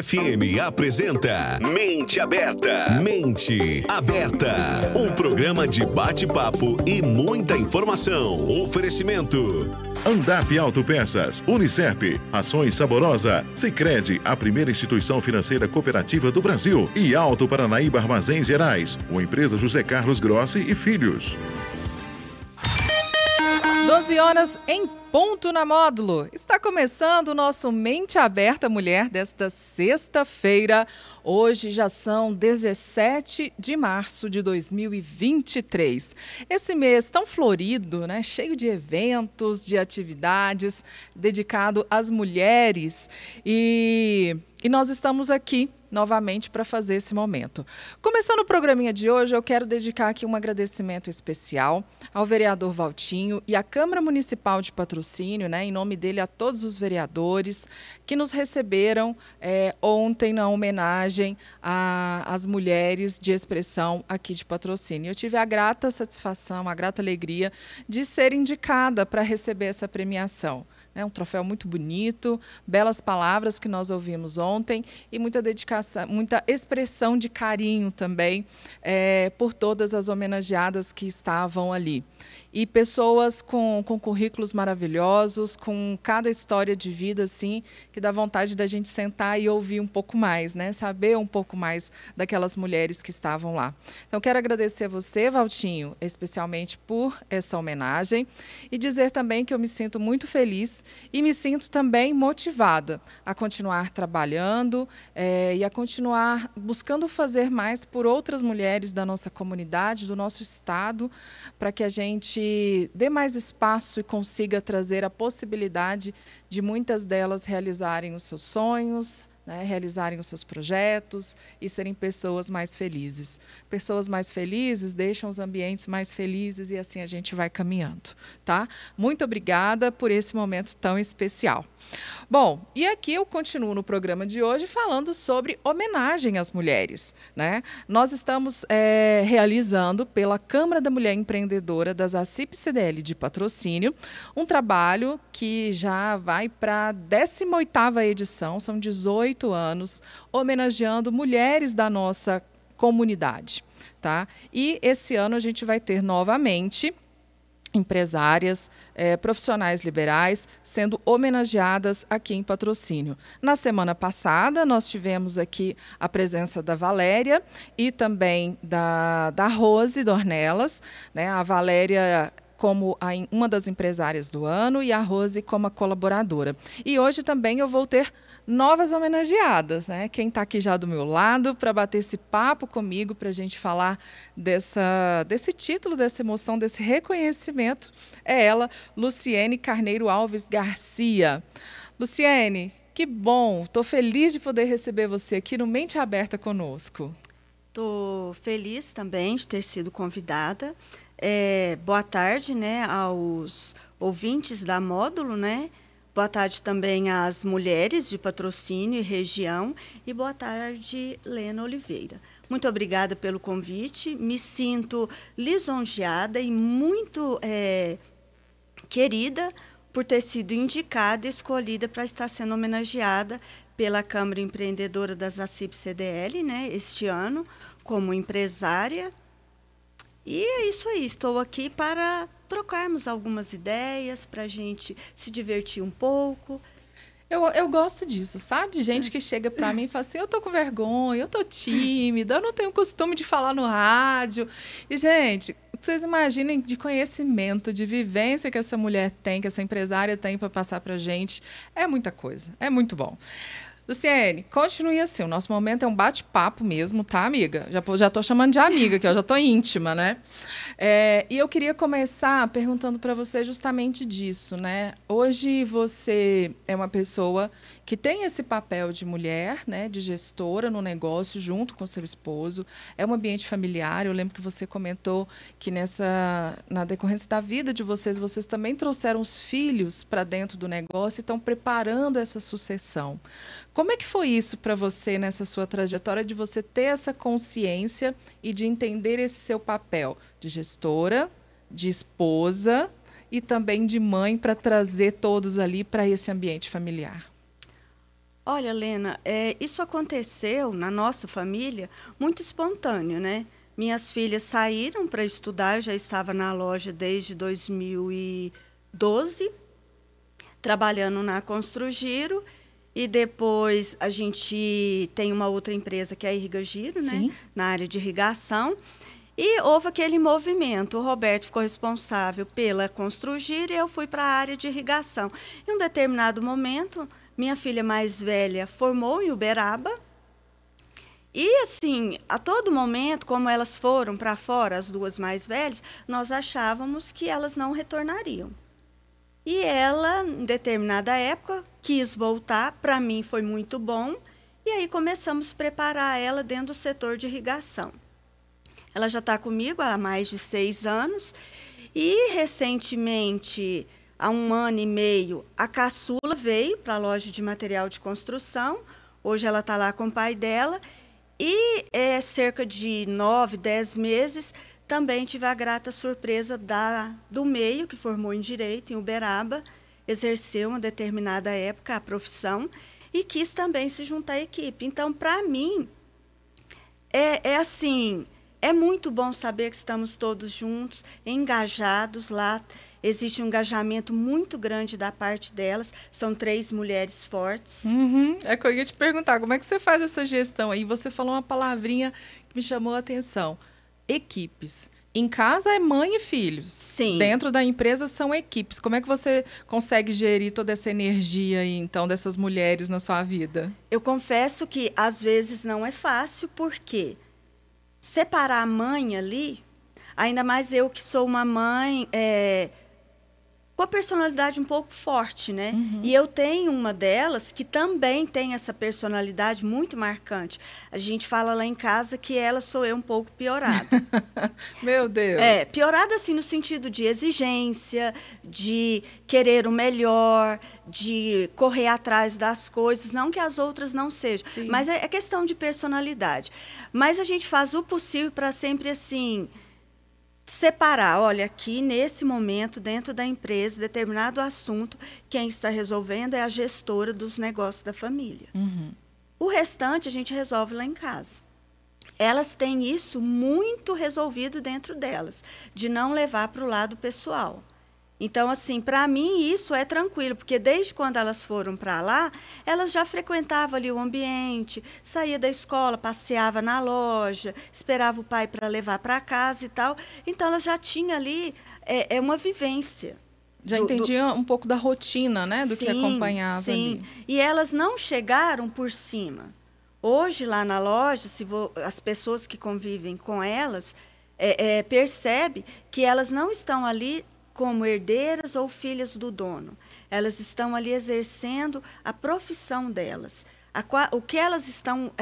FM apresenta Mente Aberta. Mente Aberta. Um programa de bate-papo e muita informação. Oferecimento: Andap Auto Peças, Unicep, Ações Saborosa, Sicredi, a primeira instituição financeira cooperativa do Brasil, e Alto Paranaíba Armazéns Gerais, uma empresa José Carlos Grossi e Filhos. 12 horas em ponto na Módulo. Está começando o nosso Mente Aberta Mulher desta sexta-feira. Hoje já são 17 de março de 2023. Esse mês tão florido, né? Cheio de eventos, de atividades, dedicado às mulheres. E nós estamos aqui novamente para fazer esse momento. Começando o programinha de hoje, eu quero dedicar aqui um agradecimento especial ao vereador Valtinho e à Câmara Municipal de Patrocínio, né, em nome dele a todos os vereadores que nos receberam ontem na homenagem às mulheres de expressão aqui de Patrocínio. Eu tive a grata satisfação, a grata alegria de ser indicada para receber essa premiação. Um troféu muito bonito, belas palavras que nós ouvimos ontem e muita dedicação, muita expressão de carinho também por todas as homenageadas que estavam ali. E pessoas com currículos maravilhosos, com cada história de vida, assim, que dá vontade da gente sentar e ouvir um pouco mais, né? Saber um pouco mais daquelas mulheres que estavam lá. Então, quero agradecer a você, Valtinho, especialmente por essa homenagem e dizer também que eu me sinto muito feliz e me sinto também motivada a continuar trabalhando e a continuar buscando fazer mais por outras mulheres da nossa comunidade, do nosso estado, para que a gente dê mais espaço e consiga trazer a possibilidade de muitas delas realizarem os seus sonhos, né, realizarem os seus projetos e serem pessoas mais felizes. Pessoas mais felizes deixam os ambientes mais felizes e assim a gente vai caminhando, tá? Muito obrigada por esse momento tão especial. Bom, e aqui eu continuo no programa de hoje falando sobre homenagem às mulheres, né? Nós estamos realizando pela Câmara da Mulher Empreendedora das ACIP CDL de Patrocínio um trabalho que já vai para a 18ª edição, são 18 anos, homenageando mulheres da nossa comunidade, tá? E esse ano a gente vai ter novamente empresárias, profissionais liberais sendo homenageadas aqui em Patrocínio. Na semana passada, nós tivemos aqui a presença da Valéria e também da Rose Dornelas, né? A Valéria como uma das empresárias do ano e a Rose como a colaboradora. E hoje também eu vou ter novas homenageadas, né? Quem está aqui já do meu lado para bater esse papo comigo, para a gente falar desse título, dessa emoção, desse reconhecimento, é ela, Luciene Carneiro Alves Garcia. Luciene, que bom! Estou feliz de poder receber você aqui no Mente Aberta conosco. Estou feliz também de ter sido convidada. Boa tarde, né, aos ouvintes da Módulo, né? Boa tarde também às mulheres de Patrocínio e região. E boa tarde, Lena Oliveira. Muito obrigada pelo convite. Me sinto lisonjeada e muito querida por ter sido indicada e escolhida para estar sendo homenageada pela Câmara Empreendedora das ACIP CDL, né, este ano, como empresária. E é isso aí. Estou aqui para trocarmos algumas ideias, para a gente se divertir um pouco. Eu gosto disso, sabe? Gente que chega para mim e fala assim, eu tô com vergonha, eu tô tímida, eu não tenho costume de falar no rádio. E, gente, o que vocês imaginem de conhecimento, de vivência que essa mulher tem, que essa empresária tem para passar para a gente, é muita coisa, é muito bom. Luciene, continue assim, o nosso momento é um bate-papo mesmo, tá, amiga? Já tô chamando de amiga aqui, ó, já tô íntima, né? E eu queria começar perguntando para você justamente disso, né? Hoje você é uma pessoa que tem esse papel de mulher, né, de gestora no negócio junto com seu esposo, é um ambiente familiar. Eu lembro que você comentou que na decorrência da vida de vocês também trouxeram os filhos para dentro do negócio e estão preparando essa sucessão. Como é que foi isso para você nessa sua trajetória de você ter essa consciência e de entender esse seu papel de gestora, de esposa e também de mãe para trazer todos ali para esse ambiente familiar? Olha, Lena, isso aconteceu na nossa família muito espontâneo, né? Minhas filhas saíram para estudar, eu já estava na loja desde 2012, trabalhando na ConstruGiro, e depois a gente tem uma outra empresa que é a Irriga Giro, né? Na área de irrigação. E houve aquele movimento, o Roberto ficou responsável pela ConstruGiro e eu fui para a área de irrigação. Em um determinado momento, minha filha mais velha formou em Uberaba e, assim, a todo momento, como elas foram para fora, as duas mais velhas, nós achávamos que elas não retornariam. E ela, em determinada época, quis voltar, para mim foi muito bom, e aí começamos a preparar ela dentro do setor de irrigação. Ela já está comigo há mais de 6 anos e, recentemente, há 1 ano e meio, a caçula veio para a loja de material de construção. Hoje ela está lá com o pai dela e cerca de 9, 10 meses também tive a grata surpresa do meio, que formou em Direito, em Uberaba, exerceu uma determinada época a profissão e quis também se juntar à equipe. Então, para mim, assim... É muito bom saber que estamos todos juntos, engajados lá. Existe um engajamento muito grande da parte delas. São 3 mulheres fortes. Uhum. É que eu ia te perguntar, como é que você faz essa gestão aí? Você falou uma palavrinha que me chamou a atenção. Equipes. Em casa é mãe e filhos. Sim. Dentro da empresa são equipes. Como é que você consegue gerir toda essa energia aí, então, dessas mulheres na sua vida? Eu confesso que, às vezes, não é fácil, porque... Separar a mãe ali, ainda mais eu que sou uma mãe com a personalidade um pouco forte, né? Uhum. E eu tenho uma delas que também tem essa personalidade muito marcante. A gente fala lá em casa que ela sou eu um pouco piorada. Meu Deus! Piorada assim no sentido de exigência, de querer o melhor, de correr atrás das coisas, não que as outras não sejam, sim, mas é questão de personalidade. Mas a gente faz o possível para sempre assim... Separar, olha, aqui nesse momento, dentro da empresa, determinado assunto, quem está resolvendo é a gestora dos negócios da família. Uhum. O restante a gente resolve lá em casa. Elas têm isso muito resolvido dentro delas, de não levar para o lado pessoal. Então, assim, para mim isso é tranquilo, porque desde quando elas foram para lá, elas já frequentavam ali o ambiente, saía da escola, passeava na loja, esperava o pai para levar para casa e tal. Então, elas já tinham ali uma vivência. Já entendiam um pouco da rotina, né, do sim, que acompanhava sim. ali. E elas não chegaram por cima. Hoje, lá na loja, as pessoas que convivem com elas percebem que elas não estão ali... como herdeiras ou filhas do dono. Elas estão ali exercendo a profissão delas, o que elas estão,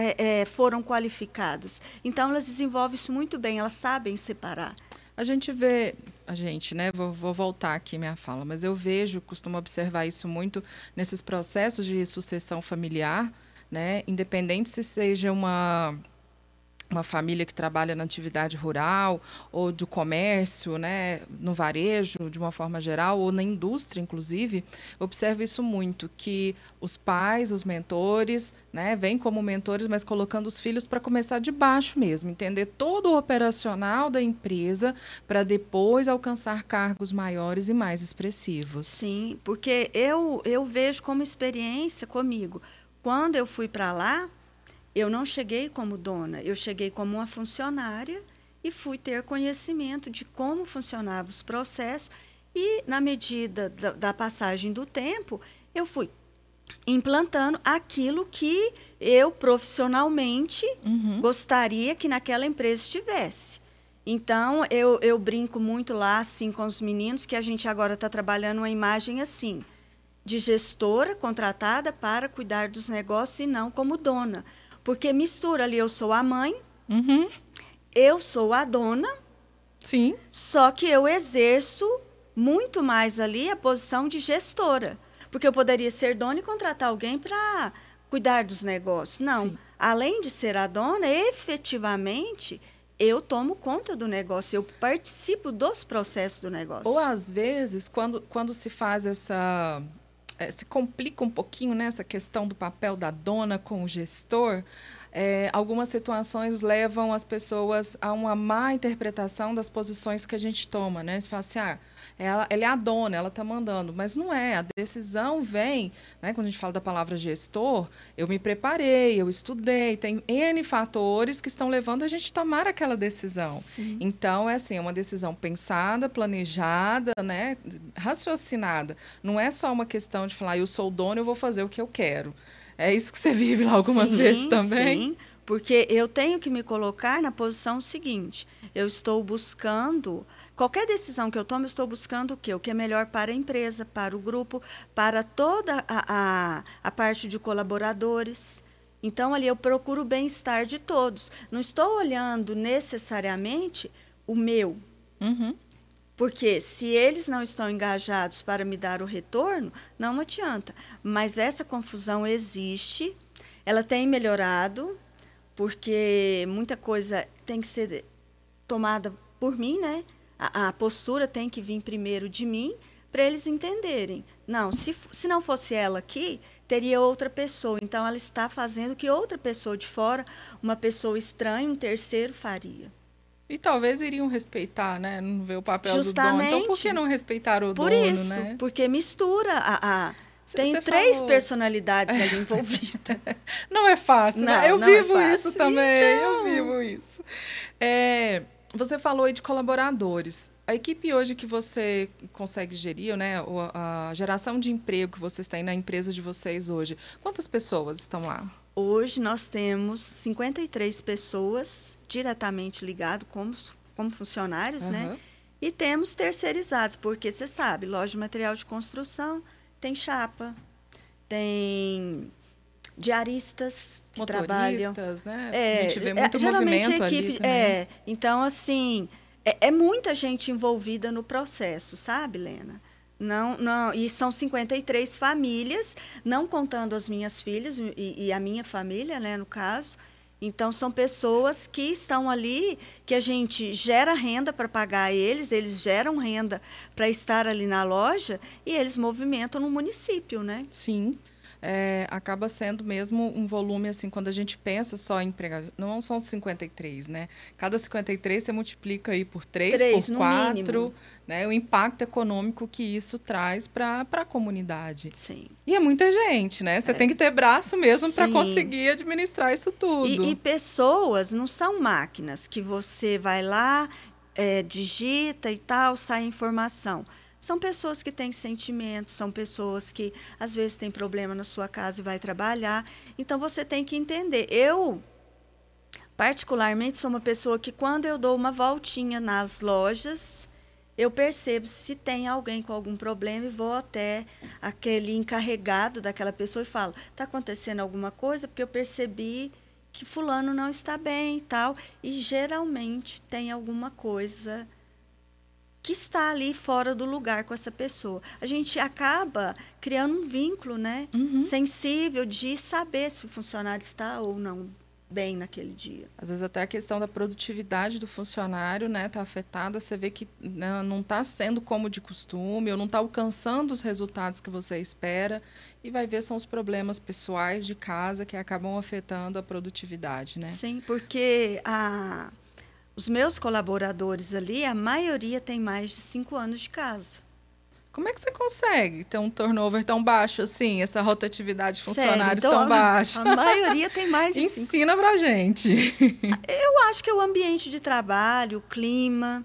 foram qualificadas. Então, elas desenvolvem isso muito bem, elas sabem separar. A gente vê... né? Vou voltar aqui minha fala, mas eu vejo, costumo observar isso muito nesses processos de sucessão familiar, né? Independente se seja uma família que trabalha na atividade rural ou do comércio, né, no varejo, de uma forma geral, ou na indústria, inclusive, observo isso muito, que os pais, os mentores, né, vêm como mentores, mas colocando os filhos para começar de baixo mesmo, entender todo o operacional da empresa para depois alcançar cargos maiores e mais expressivos. Sim, porque eu vejo como experiência comigo. Quando eu fui para lá, eu não cheguei como dona, eu cheguei como uma funcionária e fui ter conhecimento de como funcionavam os processos e, na medida da passagem do tempo, eu fui implantando aquilo que eu, profissionalmente, uhum. gostaria que naquela empresa estivesse. Então, eu brinco muito lá assim, com os meninos que a gente agora está trabalhando uma imagem assim, de gestora contratada para cuidar dos negócios e não como dona. Porque mistura ali, eu sou a mãe, uhum. eu sou a dona, sim. só que eu exerço muito mais ali a posição de gestora. Porque eu poderia ser dona e contratar alguém para cuidar dos negócios. Não, sim. além de ser a dona, efetivamente... eu tomo conta do negócio, eu participo dos processos do negócio. Ou, às vezes, quando se faz essa... se complica um pouquinho, né, essa questão do papel da dona com o gestor. Algumas situações levam as pessoas a uma má interpretação das posições que a gente toma, né? Você fala assim, ela é a dona, ela está mandando, mas não é, a decisão vem, né? Quando a gente fala da palavra gestor, eu me preparei, eu estudei, tem N fatores que estão levando a gente a tomar aquela decisão. Sim. Então, é assim, é uma decisão pensada, planejada, né? Raciocinada, não é só uma questão de falar, eu sou o dono, eu vou fazer o que eu quero. É isso que você vive lá algumas vezes também? Sim, porque eu tenho que me colocar na posição seguinte. Eu estou buscando... Qualquer decisão que eu tomo, eu estou buscando o quê? O que é melhor para a empresa, para o grupo, para toda a parte de colaboradores. Então, ali eu procuro o bem-estar de todos. Não estou olhando necessariamente o meu. Uhum. Porque se eles não estão engajados para me dar o retorno, não adianta. Mas essa confusão existe, ela tem melhorado, porque muita coisa tem que ser tomada por mim, né? A postura tem que vir primeiro de mim, para eles entenderem. Não, se não fosse ela aqui, teria outra pessoa. Então, ela está fazendo o que outra pessoa de fora, uma pessoa estranha, um terceiro faria. E talvez iriam respeitar, né? Não ver o papel do dono. Então, por que não respeitar o dono, isso, né? Por isso, porque mistura tem três personalidades ali envolvidas. Não é fácil, não, né? Eu vivo isso também, então... Você falou aí de colaboradores. A equipe hoje que você consegue gerir, né? A geração de emprego que vocês têm na empresa de vocês hoje. Quantas pessoas estão lá? Hoje nós temos 53 pessoas diretamente ligadas como funcionários, uhum, né? E temos terceirizados, porque você sabe, loja de material de construção tem chapa, tem diaristas que trabalham. Motoristas, né? A gente vê muito movimento ali também. Então, assim, é muita gente envolvida no processo, sabe, Lena? Não, e são 53 famílias, não contando as minhas filhas e a minha família, né, no caso. Então, são pessoas que estão ali, que a gente gera renda para pagar eles geram renda para estar ali na loja e eles movimentam no município, né? Sim. Acaba sendo mesmo um volume, assim, quando a gente pensa só em empregador, não são 53, né? Cada 53 você multiplica aí por 3 por 4, né? O impacto econômico que isso traz para a comunidade. Sim. E é muita gente, né? Você tem que ter braço mesmo para conseguir administrar isso tudo. E pessoas não são máquinas que você vai lá, digita e tal, sai informação. São pessoas que têm sentimentos, são pessoas que, às vezes, têm problema na sua casa e vai trabalhar. Então, você tem que entender. Eu, particularmente, sou uma pessoa que, quando eu dou uma voltinha nas lojas, eu percebo se tem alguém com algum problema e vou até aquele encarregado daquela pessoa e falo, está acontecendo alguma coisa? Porque eu percebi que fulano não está bem e tal. E, geralmente, tem alguma coisa que está ali fora do lugar com essa pessoa. A gente acaba criando um vínculo, né, uhum, sensível de saber se o funcionário está ou não bem naquele dia. Às vezes até a questão da produtividade do funcionário, né, está afetada, você vê que não está sendo como de costume, ou não está alcançando os resultados que você espera, e vai ver são os problemas pessoais de casa que acabam afetando a produtividade, né? Sim, porque os meus colaboradores ali, a maioria tem mais de 5 anos de casa. Como é que você consegue ter um turnover tão baixo assim, essa rotatividade de funcionários tão baixa? A maioria tem mais de 5. Ensina pra gente. Eu acho que é o ambiente de trabalho, o clima.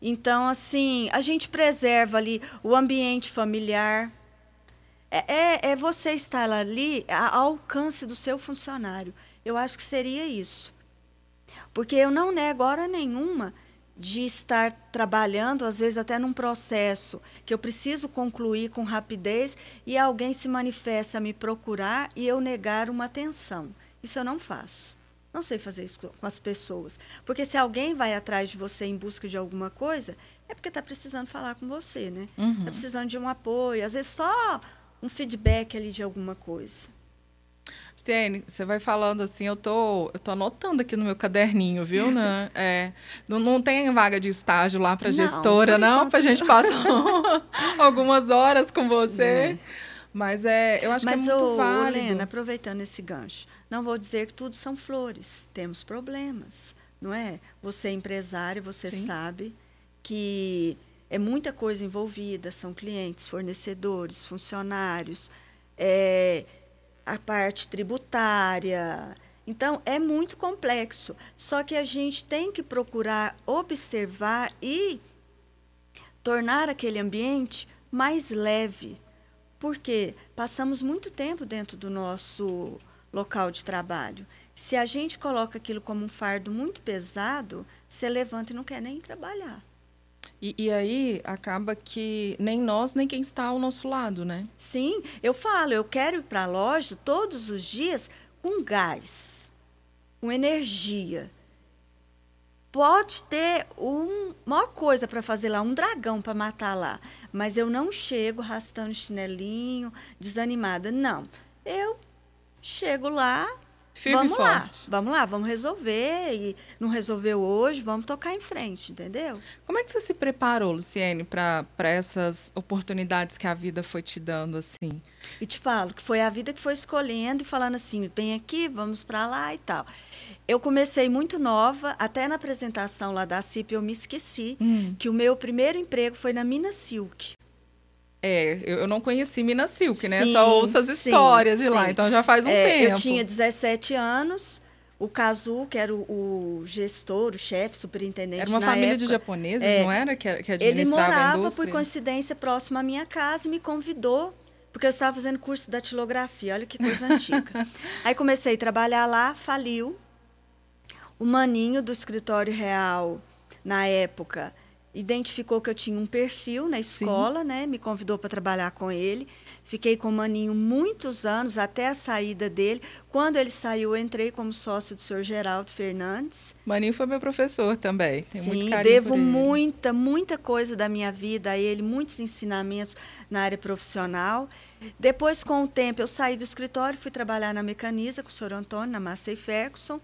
Então, assim, a gente preserva ali o ambiente familiar. É você estar ali ao alcance do seu funcionário. Eu acho que seria isso. Porque eu não nego hora nenhuma de estar trabalhando, às vezes até num processo que eu preciso concluir com rapidez e alguém se manifesta a me procurar e eu negar uma atenção. Isso eu não faço. Não sei fazer isso com as pessoas. Porque se alguém vai atrás de você em busca de alguma coisa, é porque está precisando falar com você, né? Uhum. Está precisando de um apoio, às vezes só um feedback ali de alguma coisa. Luciene, você vai falando assim, eu tô anotando aqui no meu caderninho, viu, né? Não tem vaga de estágio lá para gestora, não? Para a gente passar algumas horas com você. Mas eu acho que é muito válido. Lena, aproveitando esse gancho, não vou dizer que tudo são flores. Temos problemas, não é? Você é empresário, você Sim. sabe que é muita coisa envolvida. São clientes, fornecedores, funcionários, a parte tributária. Então, é muito complexo. Só que a gente tem que procurar observar e tornar aquele ambiente mais leve. Porque passamos muito tempo dentro do nosso local de trabalho. Se a gente coloca aquilo como um fardo muito pesado, você levanta e não quer nem trabalhar. E aí acaba que nem nós, nem quem está ao nosso lado, né? Sim, eu falo, eu quero ir para a loja todos os dias com gás, com energia. Pode ter uma coisa para fazer lá, um dragão para matar lá, mas eu não chego arrastando chinelinho, desanimada, não. Eu chego lá, firme e forte. Vamos lá, vamos resolver, e não resolveu hoje, vamos tocar em frente, entendeu? Como é que você se preparou, Luciene, para essas oportunidades que a vida foi te dando, assim? E te falo, que foi a vida que foi escolhendo e falando assim, vem aqui, vamos para lá e tal. Eu comecei muito nova, até na apresentação lá da ACIP eu me esqueci que o meu primeiro emprego foi na Minas Silk. Eu não conheci Minas Silk, né? Sim, só ouço as histórias de lá, então já faz um tempo. Eu tinha 17 anos, o Kazu, que era o gestor, o chefe, superintendente na época. Era uma família de japoneses, não era? Que administrava a indústria? Ele morava, por coincidência, próximo à minha casa e me convidou, porque eu estava fazendo curso de datilografia, olha que coisa antiga. Aí comecei a trabalhar lá, faliu. O Maninho, do escritório real, na época, identificou que eu tinha um perfil na escola, né? Me convidou para trabalhar com ele. Fiquei com o Maninho muitos anos, até a saída dele. Quando ele saiu, eu entrei como sócio do senhor Geraldo Fernandes. Maninho foi meu professor também. Tenho muito carinho devo por ele. muita coisa da minha vida a ele, muitos ensinamentos na área profissional. Depois, com o tempo, eu saí do escritório, fui trabalhar na Mecanisa com o senhor Antônio, na Massey Ferguson.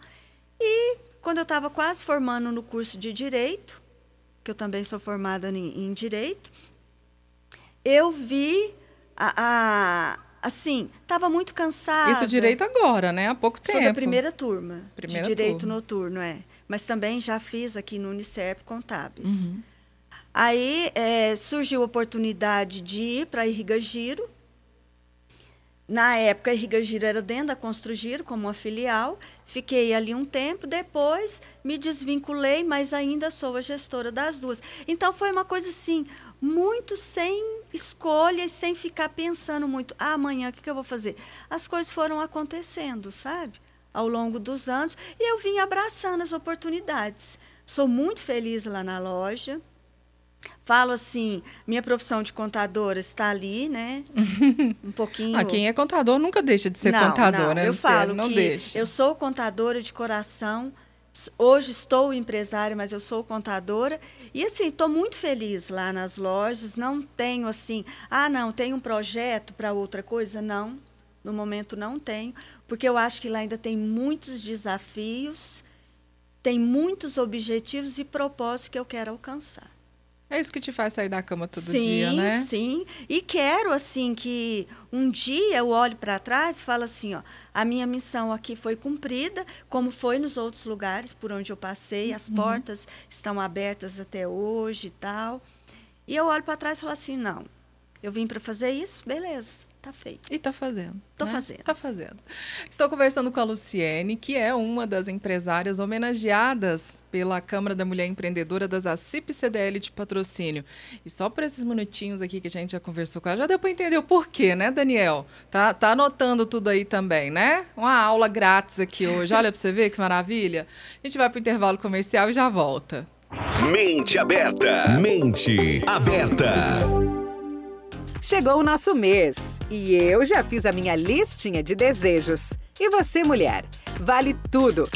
E quando eu estava quase formando no curso de Direito, que eu também sou formada em Direito, eu vi, assim, estava muito cansada. Isso Direito agora, né? Há pouco tempo. Sou da primeira turma de Direito Noturno, Mas também já fiz aqui no Unicep Contábeis. Uhum. Aí surgiu a oportunidade de ir para a Irriga Giro. Na época, a Irriga Giro era dentro da ConstruGiro, como uma filial. Fiquei ali um tempo, depois me desvinculei, mas ainda sou a gestora das duas. Então, foi uma coisa assim, muito sem escolha, sem ficar pensando muito. Amanhã, o que eu vou fazer? As coisas foram acontecendo, sabe? Ao longo dos anos. E eu vim abraçando as oportunidades. Sou muito feliz lá na loja. Falo assim, minha profissão de contadora está ali, né? Um pouquinho... quem é contador nunca deixa de ser contador, né? Eu falo que eu sou contadora de coração. Hoje estou empresária, mas eu sou contadora. E, assim, estou muito feliz lá nas lojas. Não tenho, assim... tem um projeto para outra coisa? Não. No momento, não tenho. Porque eu acho que lá ainda tem muitos desafios, tem muitos objetivos e propósitos que eu quero alcançar. É isso que te faz sair da cama todo dia, né? Sim. E quero, assim, que um dia eu olhe para trás e falo assim, a minha missão aqui foi cumprida, como foi nos outros lugares por onde eu passei, as portas estão abertas até hoje e tal. E eu olho para trás e falo assim, não, eu vim para fazer isso, beleza. Tá feito. E tá fazendo. Tá fazendo. Estou conversando com a Luciene, que é uma das empresárias homenageadas pela Câmara da Mulher Empreendedora das ACIP CDL de Patrocínio. E só por esses minutinhos aqui que a gente já conversou com ela, já deu para entender o porquê, né, Daniel? Tá anotando tudo aí também, né? Uma aula grátis aqui hoje. Olha para você ver que maravilha. A gente vai pro intervalo comercial e já volta. Mente Aberta. Mente Aberta. Chegou o nosso mês e eu já fiz a minha listinha de desejos. E você, mulher? Vale tudo!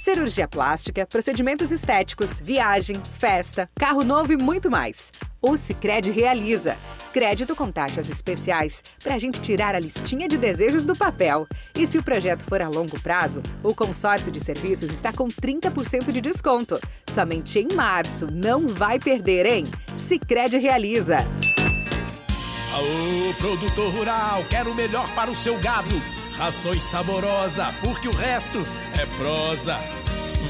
Cirurgia plástica, procedimentos estéticos, viagem, festa, carro novo e muito mais. O Sicredi realiza. Crédito com taxas especiais para a gente tirar a listinha de desejos do papel. E se o projeto for a longo prazo, o consórcio de serviços está com 30% de desconto. Somente em março. Não vai perder, hein? Sicredi realiza. Aô, produtor rural, quero o melhor para o seu gado. Rações Saborosa, porque o resto é prosa.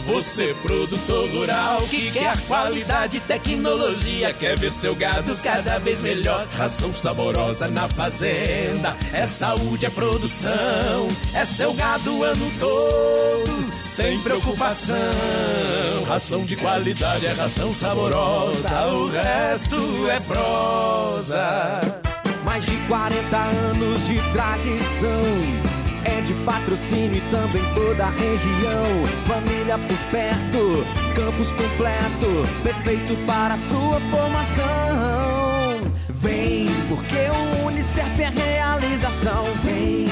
Você, produtor rural, que quer qualidade e tecnologia, quer ver seu gado cada vez melhor. Ração Saborosa na fazenda, é saúde, é produção, é seu gado o ano todo, sem preocupação. Ração de qualidade é ração saborosa, o resto é prosa. Mais de 40 anos de tradição, é de Patrocínio e também toda a região. Família por perto, campus completo, perfeito para sua formação. Vem, porque o Unicerp é realização. Vem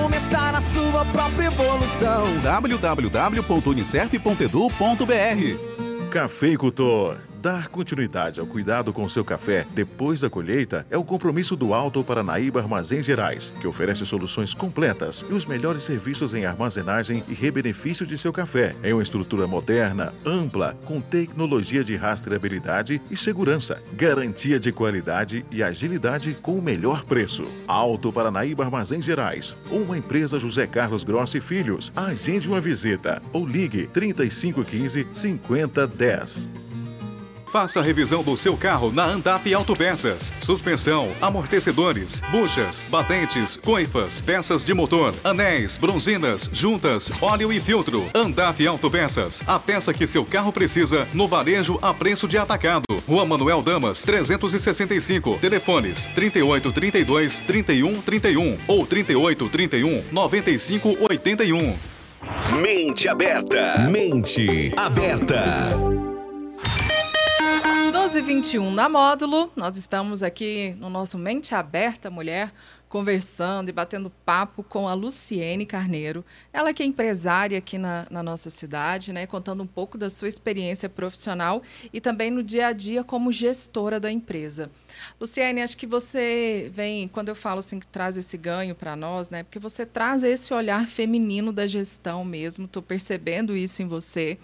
começar a sua própria evolução. www.unicerp.edu.br. Cafeicultor. Dar continuidade ao cuidado com seu café depois da colheita é o compromisso do Alto Paranaíba Armazéns Gerais, que oferece soluções completas e os melhores serviços em armazenagem e rebenefício de seu café, em uma estrutura moderna, ampla, com tecnologia de rastreabilidade e segurança, garantia de qualidade e agilidade com o melhor preço. Alto Paranaíba Armazéns Gerais, uma empresa José Carlos Grossi e Filhos. Agende uma visita ou ligue 3515 5010. Faça a revisão do seu carro na Andap Auto Peças. Suspensão, amortecedores, buchas, batentes, coifas, peças de motor, anéis, bronzinas, juntas, óleo e filtro. Andap Auto Peças, a peça que seu carro precisa no varejo a preço de atacado. Rua Manuel Damas, 365. Telefones 3832-3131 ou 3831-9581. Mente Aberta. Mente Aberta. 12h21 na Módulo, nós estamos aqui no nosso Mente Aberta Mulher, conversando e batendo papo com a Luciene Carneiro. Ela que é empresária aqui na nossa cidade, né, contando um pouco da sua experiência profissional e também no dia a dia como gestora da empresa. Luciene, acho que você vem, quando eu falo assim, que traz esse ganho para nós, né, porque você traz esse olhar feminino da gestão mesmo, estou percebendo isso em você,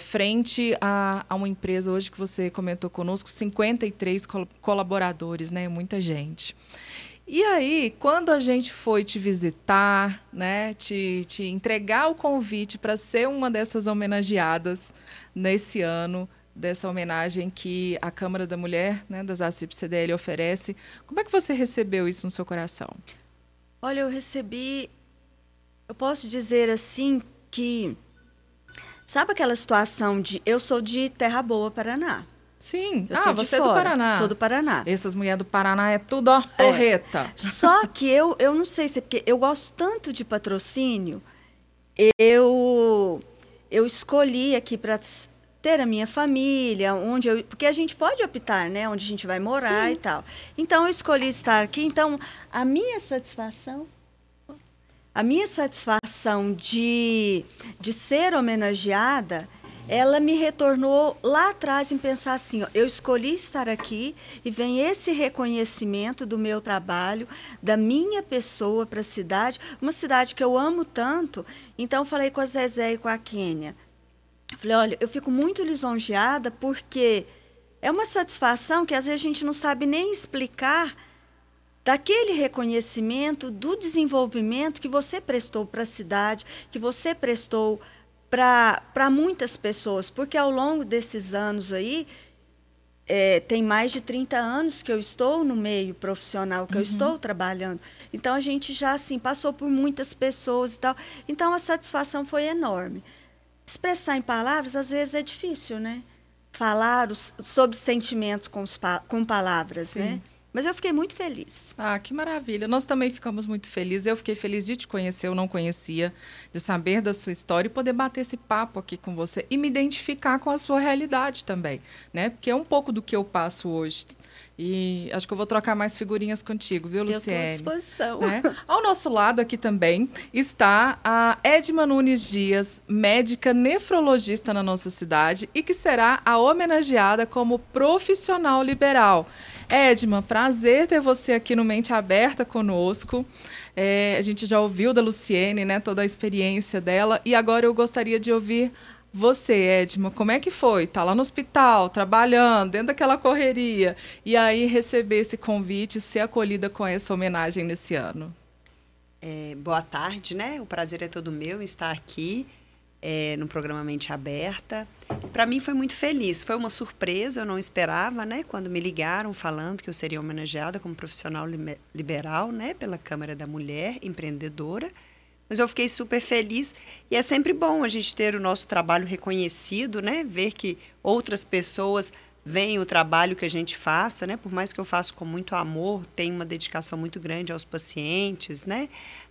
frente a uma empresa hoje que você comentou conosco, 53 colaboradores, né, muita gente. E aí, quando a gente foi te visitar, né, te entregar o convite para ser uma dessas homenageadas nesse ano, dessa homenagem que a Câmara da Mulher, né, das ACIP CDL oferece. Como é que você recebeu isso no seu coração? Olha, eu recebi, eu posso dizer assim que, sabe aquela situação de, eu sou de Terra Boa, Paraná. Sim, eu sou você fora, é do Paraná. Sou do Paraná. Essas mulheres do Paraná é tudo ó, porreta. Só que eu não sei se é porque eu gosto tanto de Patrocínio, eu escolhi aqui para ter a minha família, onde eu, porque a gente pode optar, né, onde a gente vai morar. Sim. E tal. Então eu escolhi estar aqui, então a minha satisfação de ser homenageada, ela me retornou lá atrás em pensar assim, ó, eu escolhi estar aqui e vem esse reconhecimento do meu trabalho, da minha pessoa para a cidade, uma cidade que eu amo tanto. Então, falei com a Zezé e com a Kênia. Falei, olha, eu fico muito lisonjeada porque é uma satisfação que às vezes a gente não sabe nem explicar daquele reconhecimento, do desenvolvimento que você prestou para a cidade, que você prestou para muitas pessoas, porque ao longo desses anos aí, tem mais de 30 anos que eu estou no meio profissional, que eu estou trabalhando. Então, a gente já assim, passou por muitas pessoas e tal. Então, a satisfação foi enorme. Expressar em palavras, às vezes, é difícil, né? Falar sobre sentimentos com palavras, sim, né? Mas eu fiquei muito feliz. Ah, que maravilha. Nós também ficamos muito felizes. Eu fiquei feliz de te conhecer, eu não conhecia, de saber da sua história e poder bater esse papo aqui com você e me identificar com a sua realidade também, né? Porque é um pouco do que eu passo hoje. E acho que eu vou trocar mais figurinhas contigo, viu, Luciene? Eu estou à disposição. Né? Ao nosso lado aqui também está a Edma Nunes Dias, médica nefrologista na nossa cidade e que será a homenageada como profissional liberal. Edma, prazer ter você aqui no Mente Aberta conosco. A gente já ouviu da Luciene, né, toda a experiência dela. E agora eu gostaria de ouvir Você, Edma, como é que foi? Tá lá no hospital, trabalhando, dentro daquela correria. E aí receber esse convite, ser acolhida com essa homenagem nesse ano. Boa tarde, né? O prazer é todo meu estar aqui no programa Mente Aberta. Para mim foi muito feliz. Foi uma surpresa, eu não esperava, né? Quando me ligaram falando que eu seria homenageada como profissional liberal, né? Pela Câmara da Mulher Empreendedora. Mas eu fiquei super feliz e é sempre bom a gente ter o nosso trabalho reconhecido, né? Ver que outras pessoas veem o trabalho que a gente faça, né? Por mais que eu faça com muito amor, tenho uma dedicação muito grande aos pacientes, né?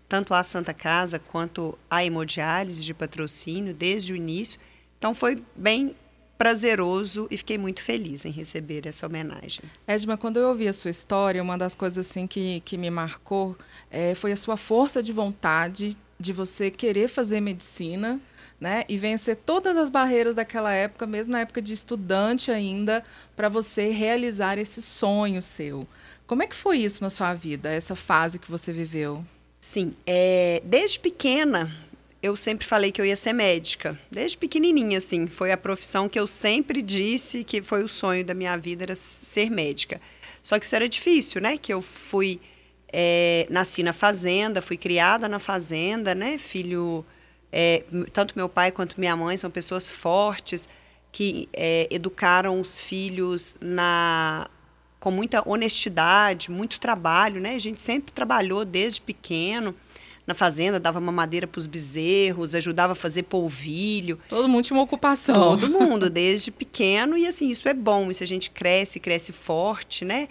Tanto à Santa Casa quanto à hemodiálise de patrocínio desde o início. Então foi bem prazeroso e fiquei muito feliz em receber essa homenagem. Edma, quando eu ouvi a sua história, uma das coisas assim que me marcou foi a sua força de vontade de você querer fazer medicina, né, e vencer todas as barreiras daquela época, mesmo na época de estudante ainda, para você realizar esse sonho seu. Como é que foi isso na sua vida, essa fase que você viveu? Sim, desde pequena eu sempre falei que eu ia ser médica, desde pequenininha, assim, foi a profissão que eu sempre disse que foi o sonho da minha vida, era ser médica. Só que isso era difícil, né, que eu fui... nasci na fazenda, fui criada na fazenda, né? Filho, tanto meu pai quanto minha mãe são pessoas fortes que educaram os filhos com muita honestidade, muito trabalho, né? A gente sempre trabalhou desde pequeno na fazenda, dava mamadeira para os bezerros, ajudava a fazer polvilho. Todo mundo tinha uma ocupação. Todo mundo, desde pequeno, e assim, isso é bom, isso a gente cresce forte, né?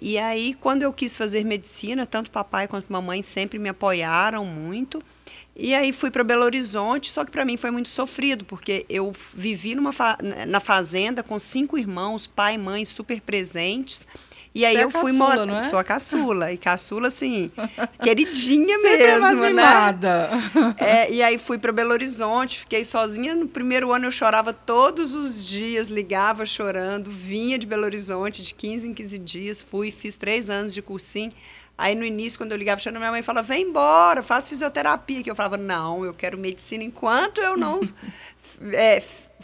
E aí, quando eu quis fazer medicina, tanto papai quanto mamãe sempre me apoiaram muito. E aí fui para Belo Horizonte, só que para mim foi muito sofrido, porque eu vivi na fazenda com 5 irmãos, pai e mãe super presentes. E aí eu fui morar. Não é? Sou a caçula. E caçula, assim, queridinha mesmo, né? E aí fui para Belo Horizonte, fiquei sozinha. No primeiro ano eu chorava todos os dias, ligava chorando, vinha de Belo Horizonte de 15 em 15 dias, fui, fiz 3 anos de cursinho. Aí no início, quando eu ligava chorando, minha mãe falava, vem embora, faz fisioterapia. Que eu falava, não, eu quero medicina, enquanto eu não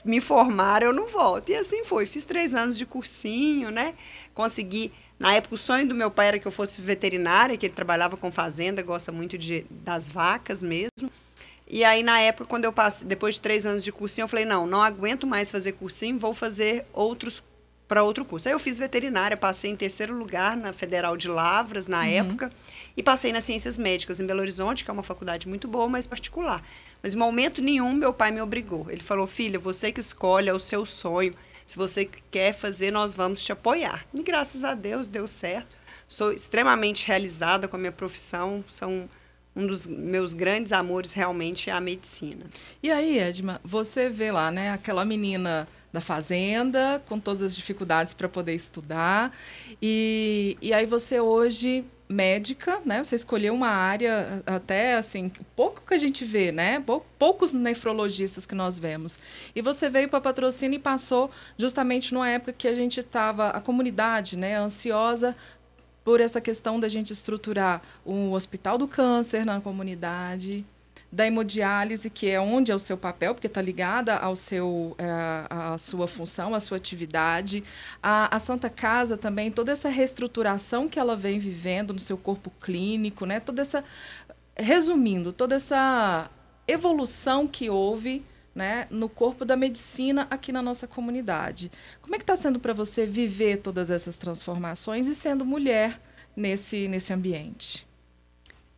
me formar, eu não volto. E assim foi, fiz 3 anos de cursinho, né? Consegui, na época o sonho do meu pai era que eu fosse veterinária, que ele trabalhava com fazenda, gosta muito das vacas mesmo. E aí na época, quando eu passei, depois de 3 anos de cursinho, eu falei, não aguento mais fazer cursinho, vou fazer outro curso. Aí eu fiz veterinária, passei em 3º lugar na Federal de Lavras, na época, e passei nas Ciências Médicas em Belo Horizonte, que é uma faculdade muito boa, mas particular. Mas em momento nenhum meu pai me obrigou. Ele falou, filha, você que escolhe, é o seu sonho, se você quer fazer, nós vamos te apoiar. E graças a Deus, deu certo. Sou extremamente realizada com a minha profissão, um dos meus grandes amores realmente é a medicina. E aí, Edma, você vê lá, né, aquela menina da fazenda, com todas as dificuldades para poder estudar, e aí você hoje, médica, né, você escolheu uma área até, assim, pouco que a gente vê, né, poucos nefrologistas que nós vemos. E você veio para Patrocínio e passou justamente numa época que a gente estava, a comunidade, né, ansiosa, por essa questão da gente estruturar o Hospital do Câncer na comunidade, da hemodiálise, que é onde é o seu papel, porque está ligada ao à sua função, à sua atividade. A Santa Casa também, toda essa reestruturação que ela vem vivendo no seu corpo clínico, né? Toda essa evolução que houve, né, no corpo da medicina aqui na nossa comunidade. Como é que está sendo para você viver todas essas transformações e sendo mulher nesse ambiente?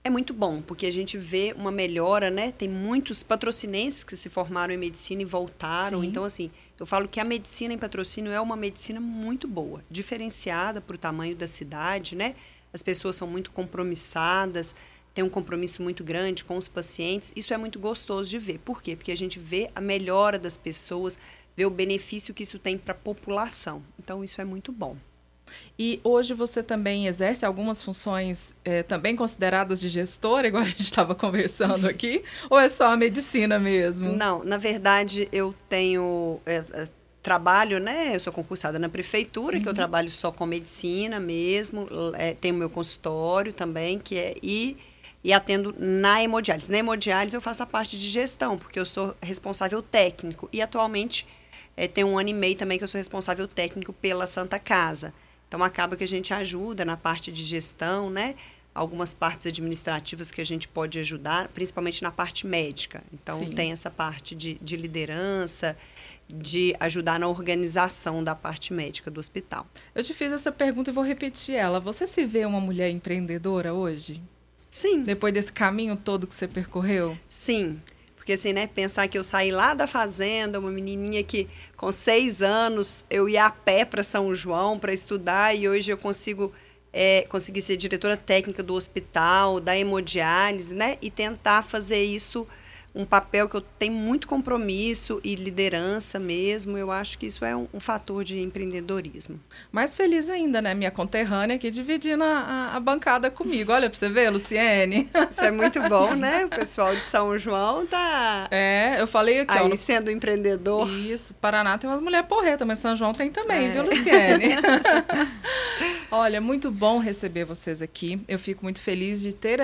É muito bom, porque a gente vê uma melhora, né? Tem muitos patrocinenses que se formaram em medicina e voltaram. Sim. Então, assim, eu falo que a medicina em Patrocínio é uma medicina muito boa, diferenciada para o tamanho da cidade, né? As pessoas são muito compromissadas, tem um compromisso muito grande com os pacientes. Isso é muito gostoso de ver. Por quê? Porque a gente vê a melhora das pessoas, vê o benefício que isso tem para a população. Então, isso é muito bom. E hoje você também exerce algumas funções também consideradas de gestora, igual a gente estava conversando aqui? Ou é só a medicina mesmo? Não, na verdade, eu tenho... trabalho, né? Eu sou concursada na prefeitura, que eu trabalho só com medicina mesmo. Tenho meu consultório também, que é... E e atendo na hemodiálise. Na hemodiálise eu faço a parte de gestão, porque eu sou responsável técnico. E atualmente tem um ano e meio também que eu sou responsável técnico pela Santa Casa. Então acaba que a gente ajuda na parte de gestão, né? Algumas partes administrativas que a gente pode ajudar, principalmente na parte médica. Então, sim, tem essa parte de liderança, de ajudar na organização da parte médica do hospital. Eu te fiz essa pergunta e vou repetir ela. Você se vê uma mulher empreendedora hoje? Sim. Depois desse caminho todo que você percorreu? Sim. Porque assim, né, pensar que eu saí lá da fazenda, uma menininha que com 6 anos eu ia a pé para São João para estudar e hoje eu consigo... conseguir ser diretora técnica do hospital, da hemodiálise, né? E tentar fazer isso um papel que eu tenho muito compromisso e liderança mesmo. Eu acho que isso é um fator de empreendedorismo. Mais feliz ainda, né? Minha conterrânea aqui dividindo a bancada comigo. Olha pra você ver, Luciene. Isso é muito bom, né? O pessoal de São João tá... eu falei aqui, aí, ó. No... sendo empreendedor. Isso, Paraná tem umas mulheres porretas, mas São João tem também, viu, Luciene? Olha, muito bom receber vocês aqui. Eu fico muito feliz de ter...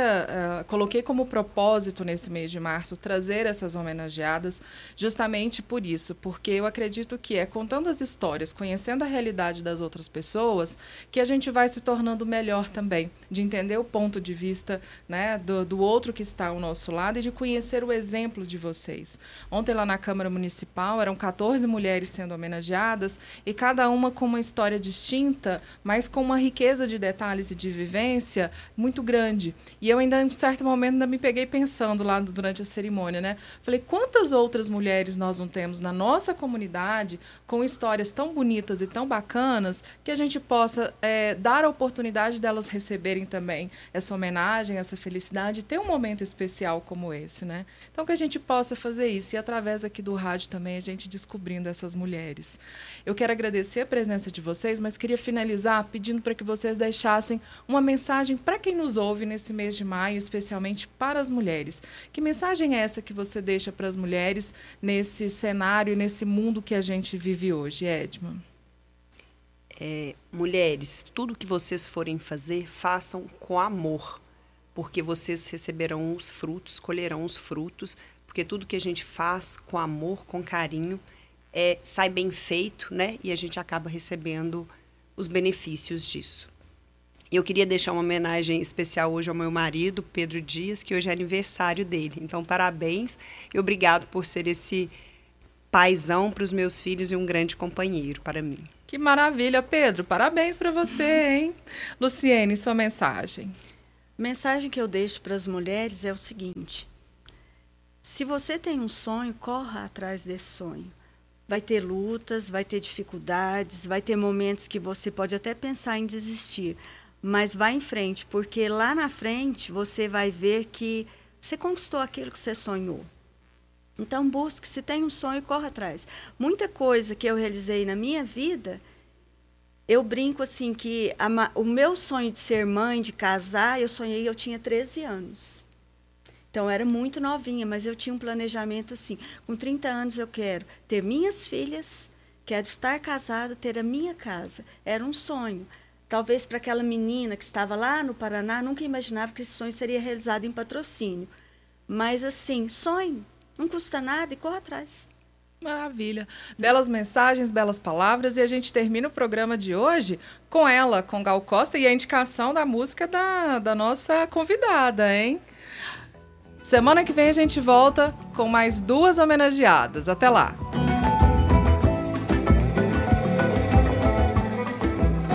coloquei como propósito nesse mês de março trazer essas homenageadas justamente por isso, porque eu acredito que é contando as histórias, conhecendo a realidade das outras pessoas, que a gente vai se tornando melhor também, de entender o ponto de vista, né, do outro que está ao nosso lado e de conhecer o exemplo de vocês. Ontem lá na Câmara Municipal eram 14 mulheres sendo homenageadas e cada uma com uma história distinta, mas com uma riqueza de detalhes e de vivência muito grande. E eu ainda, em um certo momento, ainda me peguei pensando lá durante a cerimônia, né? Falei, quantas outras mulheres nós não temos na nossa comunidade com histórias tão bonitas e tão bacanas que a gente possa dar a oportunidade delas receberem também essa homenagem, essa felicidade, ter um momento especial como esse, né? Então, que a gente possa fazer isso e através aqui do rádio também a gente descobrindo essas mulheres. Eu quero agradecer a presença de vocês, mas queria finalizar pedindo para que vocês deixassem uma mensagem para quem nos ouve nesse mês de maio, especialmente para as mulheres. Que mensagem é essa que você deixa para as mulheres nesse cenário, nesse mundo que a gente vive hoje, Edma? Mulheres, tudo que vocês forem fazer, façam com amor, porque vocês receberão os frutos, colherão os frutos, porque tudo que a gente faz com amor, com carinho, sai bem feito, né? E a gente acaba recebendo os benefícios disso. Eu queria deixar uma homenagem especial hoje ao meu marido, Pedro Dias, que hoje é aniversário dele. Então, parabéns e obrigado por ser esse paizão para os meus filhos e um grande companheiro para mim. Que maravilha, Pedro. Parabéns para você, hein? Luciene, sua mensagem. A mensagem que eu deixo para as mulheres é o seguinte. Se você tem um sonho, corra atrás desse sonho. Vai ter lutas, vai ter dificuldades, vai ter momentos que você pode até pensar em desistir, mas vai em frente, porque lá na frente você vai ver que você conquistou aquilo que você sonhou. Então busque, se tem um sonho, corra atrás. Muita coisa que eu realizei na minha vida, eu brinco assim que o meu sonho de ser mãe, de casar, eu sonhei, eu tinha 13 anos. Então, eu era muito novinha, mas eu tinha um planejamento assim. Com 30 anos, eu quero ter minhas filhas, quero estar casada, ter a minha casa. Era um sonho. Talvez para aquela menina que estava lá no Paraná, nunca imaginava que esse sonho seria realizado em Patrocínio. Mas, assim, sonho. Não custa nada e corre atrás. Maravilha. Belas mensagens, belas palavras. E a gente termina o programa de hoje com ela, com Gal Costa, e a indicação da música da nossa convidada, hein? Semana que vem a gente volta com mais 2 homenageadas. Até lá!